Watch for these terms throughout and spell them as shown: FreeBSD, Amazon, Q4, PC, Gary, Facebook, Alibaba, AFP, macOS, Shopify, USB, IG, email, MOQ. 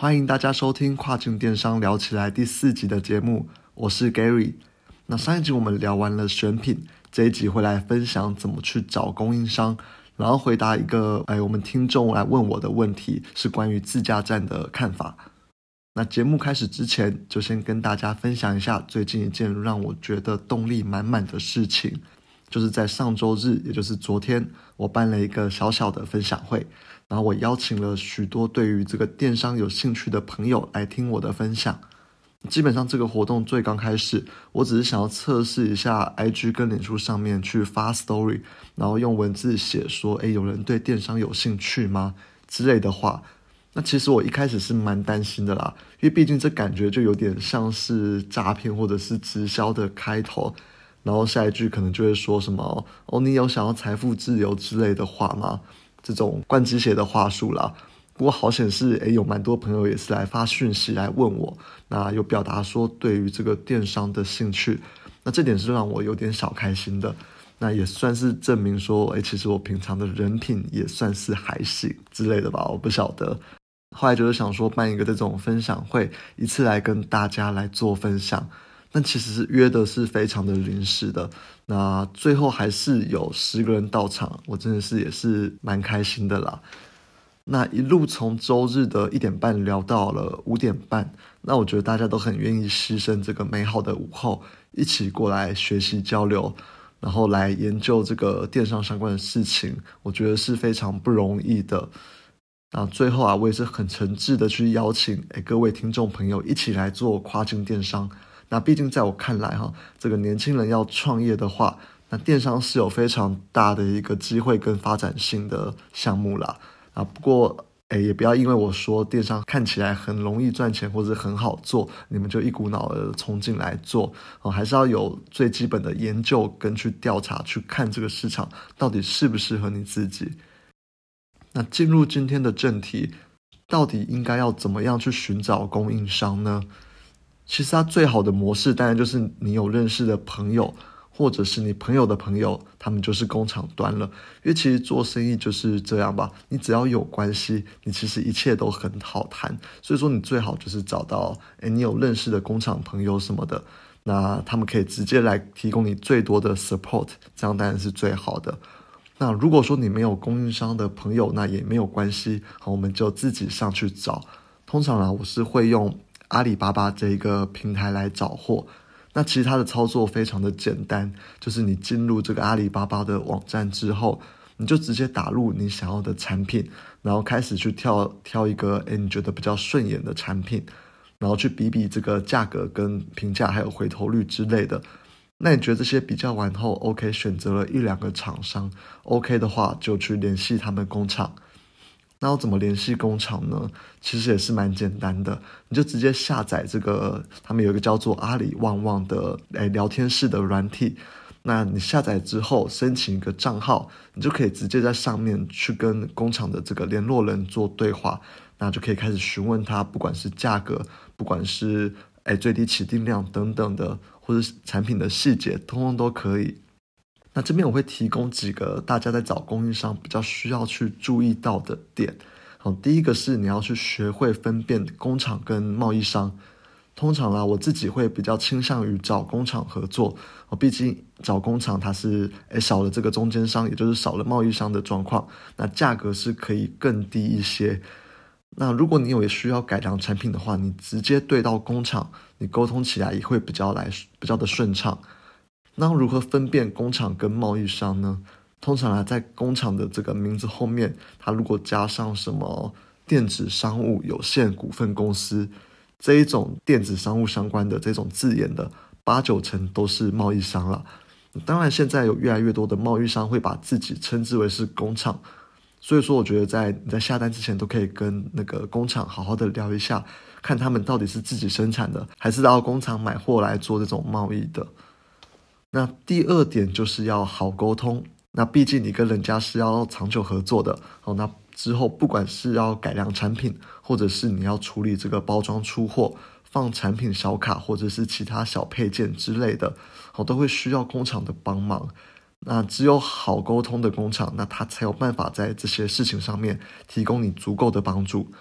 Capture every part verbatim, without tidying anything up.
欢迎大家收听跨境电商聊起来第四集的节目，我是 Gary。 那上一集我们聊完了选品，这一集会来分享怎么去找供应商，然后回答一个哎，我们听众来问我的问题，是关于自架站的看法。那节目开始之前，就先跟大家分享一下最近一件让我觉得动力满满的事情，就是在上周日，也就是昨天，我办了一个小小的分享会，然后我邀请了许多对于这个电商有兴趣的朋友来听我的分享。基本上这个活动最刚开始，我只是想要测试一下 I G 跟脸书上面去发 story， 然后用文字写说，诶，有人对电商有兴趣吗？之类的话。那其实我一开始是蛮担心的啦，因为毕竟这感觉就有点像是诈骗或者是直销的开头，然后下一句可能就会说什么哦，你有想要财富自由之类的话吗？这种灌鸡血的话术啦。不过好显示诶有蛮多朋友也是来发讯息来问我，那有表达说对于这个电商的兴趣，那这点是让我有点小开心的。那也算是证明说诶其实我平常的人品也算是还行之类的吧，我不晓得。后来就是想说办一个这种分享会，一次来跟大家来做分享，但其实约的是非常的临时的，那最后还是有十个人到场，我真的是也是蛮开心的啦。那一路从周日的一点半聊到了五点半，那我觉得大家都很愿意牺牲这个美好的午后，一起过来学习交流，然后来研究这个电商相关的事情，我觉得是非常不容易的。那最后啊，我也是很诚挚的去邀请诶各位听众朋友一起来做跨境电商。那毕竟在我看来哈，这个年轻人要创业的话，那电商是有非常大的一个机会跟发展性的项目啦。啊，不过诶也不要因为我说电商看起来很容易赚钱或者很好做，你们就一股脑的冲进来做哦，还是要有最基本的研究跟去调查，去看这个市场到底适不适合你自己。那进入今天的正题，到底应该要怎么样去寻找供应商呢？其实它最好的模式当然就是你有认识的朋友，或者是你朋友的朋友，他们就是工厂端了。因为其实做生意就是这样吧，你只要有关系，你其实一切都很好谈。所以说你最好就是找到诶你有认识的工厂朋友什么的，那他们可以直接来提供你最多的 support， 这样当然是最好的。那如果说你没有供应商的朋友，那也没有关系，好，我们就自己上去找。通常啦，我是会用阿里巴巴这一个平台来找货。那其实它的操作非常的简单，就是你进入这个阿里巴巴的网站之后，你就直接打入你想要的产品，然后开始去挑挑一个诶你觉得比较顺眼的产品，然后去比比这个价格跟评价还有回头率之类的。那你觉得这些比较完后 OK， 选择了一两个厂商 OK 的话，就去联系他们工厂。那要怎么联系工厂呢？其实也是蛮简单的，你就直接下载这个他们有一个叫做阿里旺旺的、哎、聊天室的软体。那你下载之后申请一个账号，你就可以直接在上面去跟工厂的这个联络人做对话，那就可以开始询问他，不管是价格，不管是哎最低起订量等等的，或者产品的细节，通通都可以。那这边我会提供几个大家在找供应商比较需要去注意到的点。好，第一个是你要去学会分辨工厂跟贸易商。通常啦，我自己会比较倾向于找工厂合作，毕竟找工厂它是诶少了这个中间商，也就是少了贸易商的状况，那价格是可以更低一些。那如果你有需要改良产品的话，你直接对到工厂，你沟通起来也会比较来比较的顺畅。那如何分辨工厂跟贸易商呢？通常啊，在工厂的这个名字后面，它如果加上什么电子商务有限股份公司这一种电子商务相关的这种字眼的，八九成都是贸易商啦。当然现在有越来越多的贸易商会把自己称之为是工厂，所以说我觉得在你在下单之前都可以跟那个工厂好好的聊一下，看他们到底是自己生产的，还是到工厂买货来做这种贸易的。那第二点就是要好沟通，那毕竟你跟人家是要长久合作的，好，那之后不管是要改良产品，或者是你要处理这个包装出货，放产品小卡或者是其他小配件之类的，好，都会需要工厂的帮忙。那只有好沟通的工厂，那他才有办法在这些事情上面提供你足够的帮助。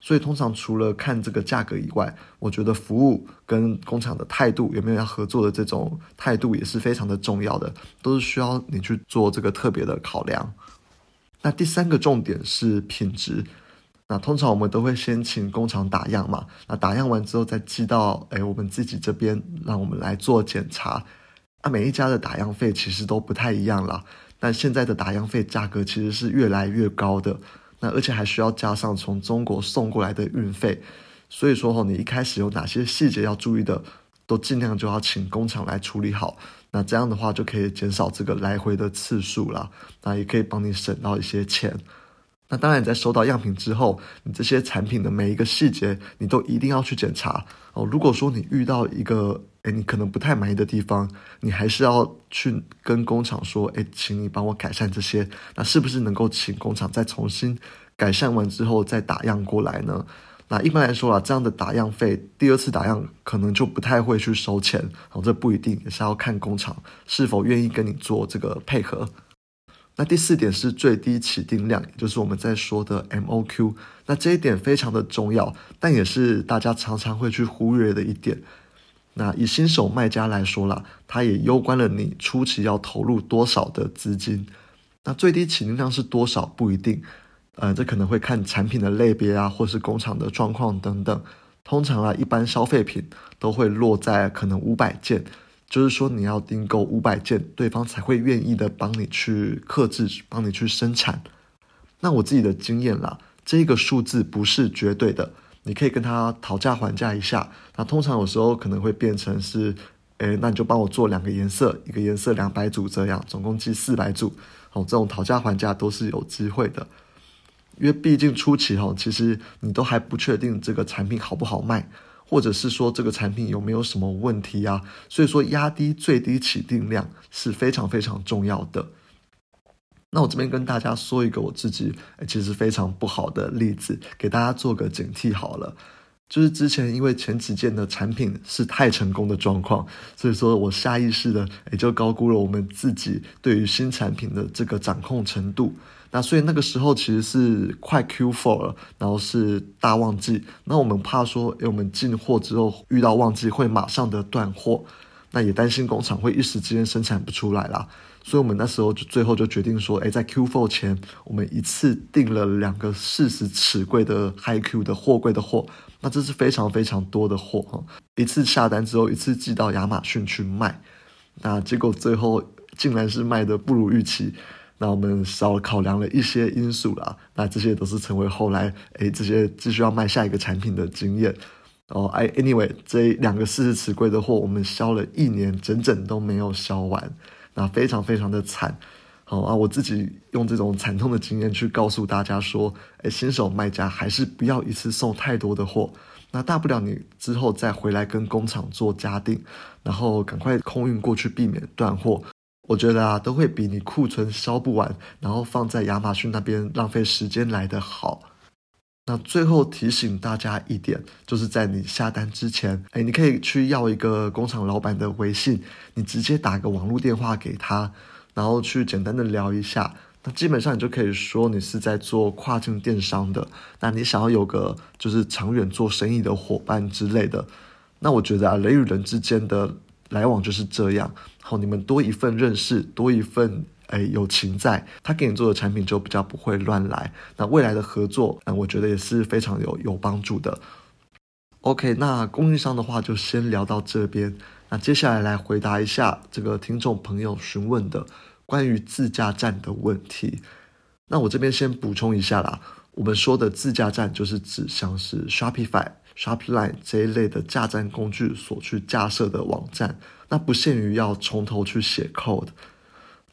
所以通常除了看这个价格以外，我觉得服务跟工厂的态度，有没有要合作的这种态度也是非常的重要的，都是需要你去做这个特别的考量。那第三个重点是品质。那通常我们都会先请工厂打样嘛，那打样完之后再寄到诶我们自己这边，让我们来做检查。那每一家的打样费其实都不太一样啦，那现在的打样费价格其实是越来越高的，那而且还需要加上从中国送过来的运费。所以说、哦、你一开始有哪些细节要注意的，都尽量就要请工厂来处理好，那这样的话就可以减少这个来回的次数啦，那也可以帮你省到一些钱。那当然你在收到样品之后，你这些产品的每一个细节你都一定要去检查、哦、如果说你遇到一个诶你可能不太满意的地方，你还是要去跟工厂说，诶请你帮我改善这些，那是不是能够请工厂再重新改善完之后再打样过来呢？那一般来说啦，这样的打样费第二次打样可能就不太会去收钱、哦、这不一定，也是要看工厂是否愿意跟你做这个配合。那第四点是最低起订量，也就是我们在说的 M O Q。 那这一点非常的重要，但也是大家常常会去忽略的一点。那以新手卖家来说啦，它也攸关了你初期要投入多少的资金。那最低起订量是多少不一定，呃，这可能会看产品的类别啊，或是工厂的状况等等。通常啊，一般消费品都会落在可能五百件，就是说你要订购五百件，对方才会愿意的帮你去客制，帮你去生产。那我自己的经验啦，这个数字不是绝对的，你可以跟他讨价还价一下。那通常有时候可能会变成是，诶，那你就帮我做两个颜色，一个颜色两百组，这样总共寄四百组、哦、这种讨价还价都是有机会的。因为毕竟初期、哦、其实你都还不确定这个产品好不好卖，或者是说这个产品有没有什么问题啊，所以说压低最低起订量是非常非常重要的。那我这边跟大家说一个我自己其实非常不好的例子，给大家做个警惕好了。就是之前因为前几件的产品是太成功的状况，所以说我下意识的也就高估了我们自己对于新产品的这个掌控程度。那所以那个时候其实是快 Q 四 了，然后是大旺季，那我们怕说诶我们进货之后遇到旺季会马上的断货，那也担心工厂会一时之间生产不出来啦，所以我们那时候就最后就决定说，诶在 Q 四 前我们一次订了两个四十尺柜的 High Q 的货柜的货，那这是非常非常多的货，一次下单之后一次寄到亚马逊去卖，那结果最后竟然是卖的不如预期。那我们少考量了一些因素啦，那这些都是成为后来诶这些继续要卖下一个产品的经验。然后 anyway 这两个四十尺柜的货我们销了一年整整都没有销完，那非常非常的惨。好啊，我自己用这种惨痛的经验去告诉大家说，诶新手卖家还是不要一次送太多的货，那大不了你之后再回来跟工厂做加订，然后赶快空运过去避免断货，我觉得啊都会比你库存销不完然后放在亚马逊那边浪费时间来得好。那最后提醒大家一点，就是在你下单之前，诶你可以去要一个工厂老板的微信，你直接打个网络电话给他，然后去简单的聊一下。那基本上你就可以说你是在做跨境电商的，那你想要有个就是长远做生意的伙伴之类的。那我觉得啊人与人之间的来往就是这样，好，你们多一份认识，多一份诶友情在，他给你做的产品就比较不会乱来，那未来的合作、嗯、我觉得也是非常有有帮助的。 OK， 那供应商的话就先聊到这边，那接下来来回答一下这个听众朋友询问的关于自架站的问题。那我这边先补充一下啦，我们说的自架站就是指像是 Shopify、Shopline 这一类的架站工具所去架设的网站，那不限于要从头去写 code。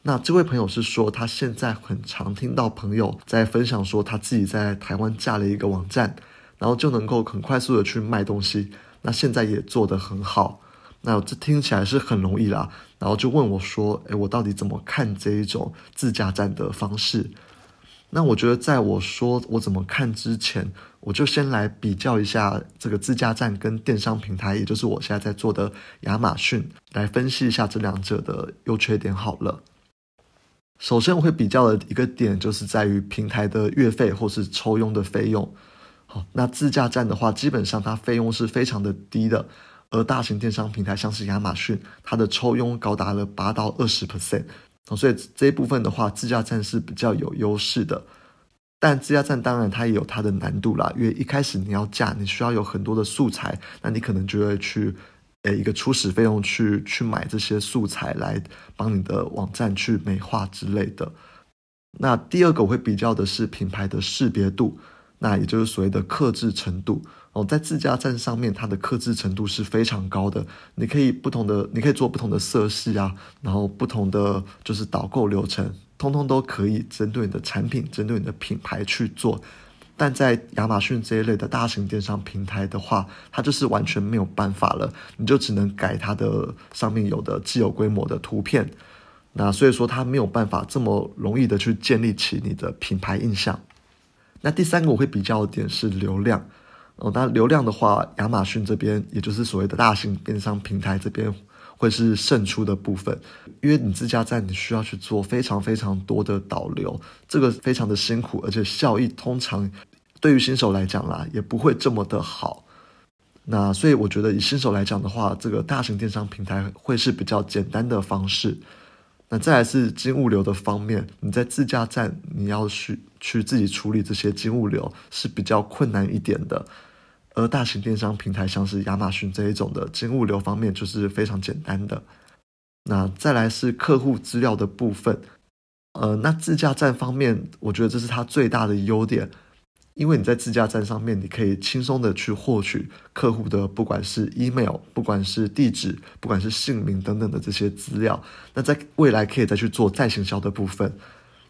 那这位朋友是说他现在很常听到朋友在分享说他自己在台湾架了一个网站，然后就能够很快速的去卖东西，那现在也做得很好，那这听起来是很容易啦，然后就问我说诶我到底怎么看这一种自架站的方式。那我觉得在我说我怎么看之前，我就先来比较一下这个自架站跟电商平台，也就是我现在在做的亚马逊，来分析一下这两者的优缺点好了。首先我会比较的一个点就是在于平台的月费或是抽佣的费用。好，那自架站的话，基本上它费用是非常的低的，而大型电商平台像是亚马逊，它的抽佣高达了八到 百分之二十， 所以这一部分的话自架站是比较有优势的。但自架站当然它也有它的难度啦，因为一开始你要架，你需要有很多的素材，那你可能就会去呃一个初始费用去去买这些素材来帮你的网站去美化之类的。那第二个我会比较的是品牌的识别度，那也就是所谓的客制程度。哦，在自架站上面它的客制程度是非常高的，你可以不同的你可以做不同的色系啊，然后不同的就是导购流程，通通都可以针对你的产品针对你的品牌去做。但在亚马逊这一类的大型电商平台的话，它就是完全没有办法了，你就只能改它的上面有的既有规模的图片，那所以说它没有办法这么容易的去建立起你的品牌印象。那第三个我会比较的点是流量。哦，那流量的话，亚马逊这边也就是所谓的大型电商平台这边会是胜出的部分，因为你自架站你需要去做非常非常多的导流，这个非常的辛苦，而且效益通常对于新手来讲啦也不会这么的好。那所以我觉得以新手来讲的话，这个大型电商平台会是比较简单的方式。那再来是金物流的方面，你在自架站你要去去自己处理这些金物流是比较困难一点的，而大型电商平台像是亚马逊这一种的金物流方面就是非常简单的。那再来是客户资料的部分，呃，那自架站方面我觉得这是它最大的优点，因为你在自架站上面你可以轻松的去获取客户的不管是 email 不管是地址不管是姓名等等的这些资料，那在未来可以再去做再行销的部分。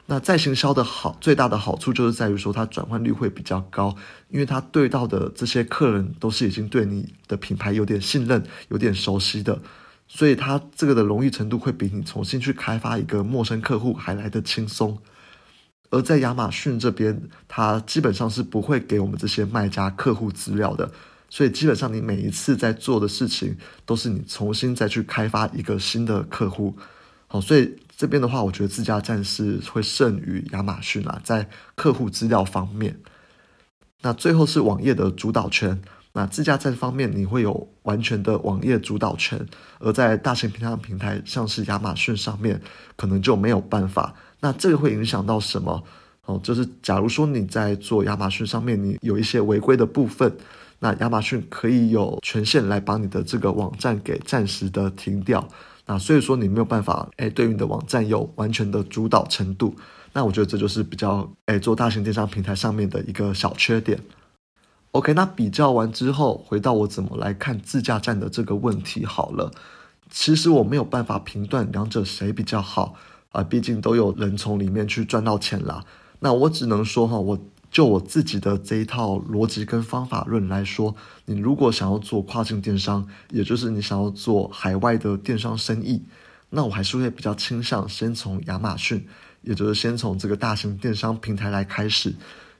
那再行销的好最大的好处就是在于说它转换率会比较高，因为它对到的这些客人都是已经对你的品牌有点信任有点熟悉的，所以它这个的容易程度会比你重新去开发一个陌生客户还来得轻松。而在亚马逊这边它基本上是不会给我们这些卖家客户资料的，所以基本上你每一次在做的事情都是你重新再去开发一个新的客户。好，所以这边的话我觉得自架站是会胜于亚马逊啦，在客户资料方面。那最后是网页的主导权，那自架站方面你会有完全的网页主导权，而在大型电商平台像是亚马逊上面可能就没有办法。那这个会影响到什么？哦，就是假如说你在做亚马逊上面你有一些违规的部分，那亚马逊可以有权限来把你的这个网站给暂时的停掉，那所以说你没有办法诶对于你的网站有完全的主导程度。那我觉得这就是比较诶做大型电商平台上面的一个小缺点。 OK， 那比较完之后回到我怎么来看自架站的这个问题好了。其实我没有办法评断两者谁比较好啊，毕竟都有人从里面去赚到钱啦。那我只能说哈，我就我自己的这一套逻辑跟方法论来说，你如果想要做跨境电商，也就是你想要做海外的电商生意，那我还是会比较倾向先从亚马逊，也就是先从这个大型电商平台来开始，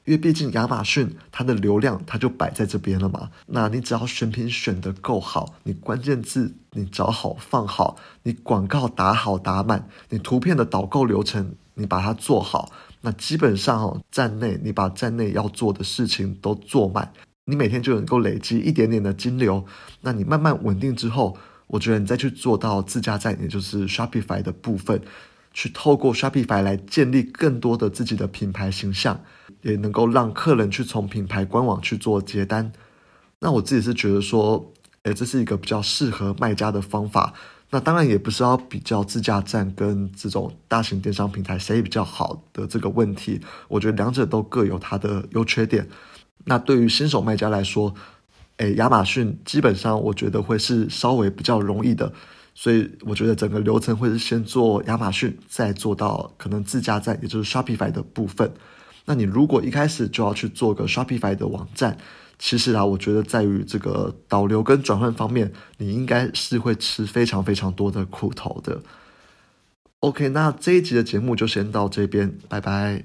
因为毕竟亚马逊它的流量它就摆在这边了嘛。那你只要选品选得够好，你关键字你找好放好，你广告打好打满，你图片的导购流程你把它做好，那基本上哦，站内你把站内要做的事情都做满，你每天就能够累积一点点的金流。那你慢慢稳定之后，我觉得你再去做到自架站，也就是 Shopify 的部分，去透过 Shopify 来建立更多的自己的品牌形象，也能够让客人去从品牌官网去做结单。那我自己是觉得说诶，这是一个比较适合卖家的方法。那当然也不是要比较自架站跟这种大型电商平台谁比较好的这个问题，我觉得两者都各有它的优缺点。那对于新手卖家来说，诶，亚马逊基本上我觉得会是稍微比较容易的，所以我觉得整个流程会是先做亚马逊，再做到可能自架站，也就是 Shopify 的部分。那你如果一开始就要去做个 Shopify 的网站，其实啊，我觉得在于这个导流跟转换方面，你应该是会吃非常非常多的苦头的。OK， 那这一集的节目就先到这边，拜拜。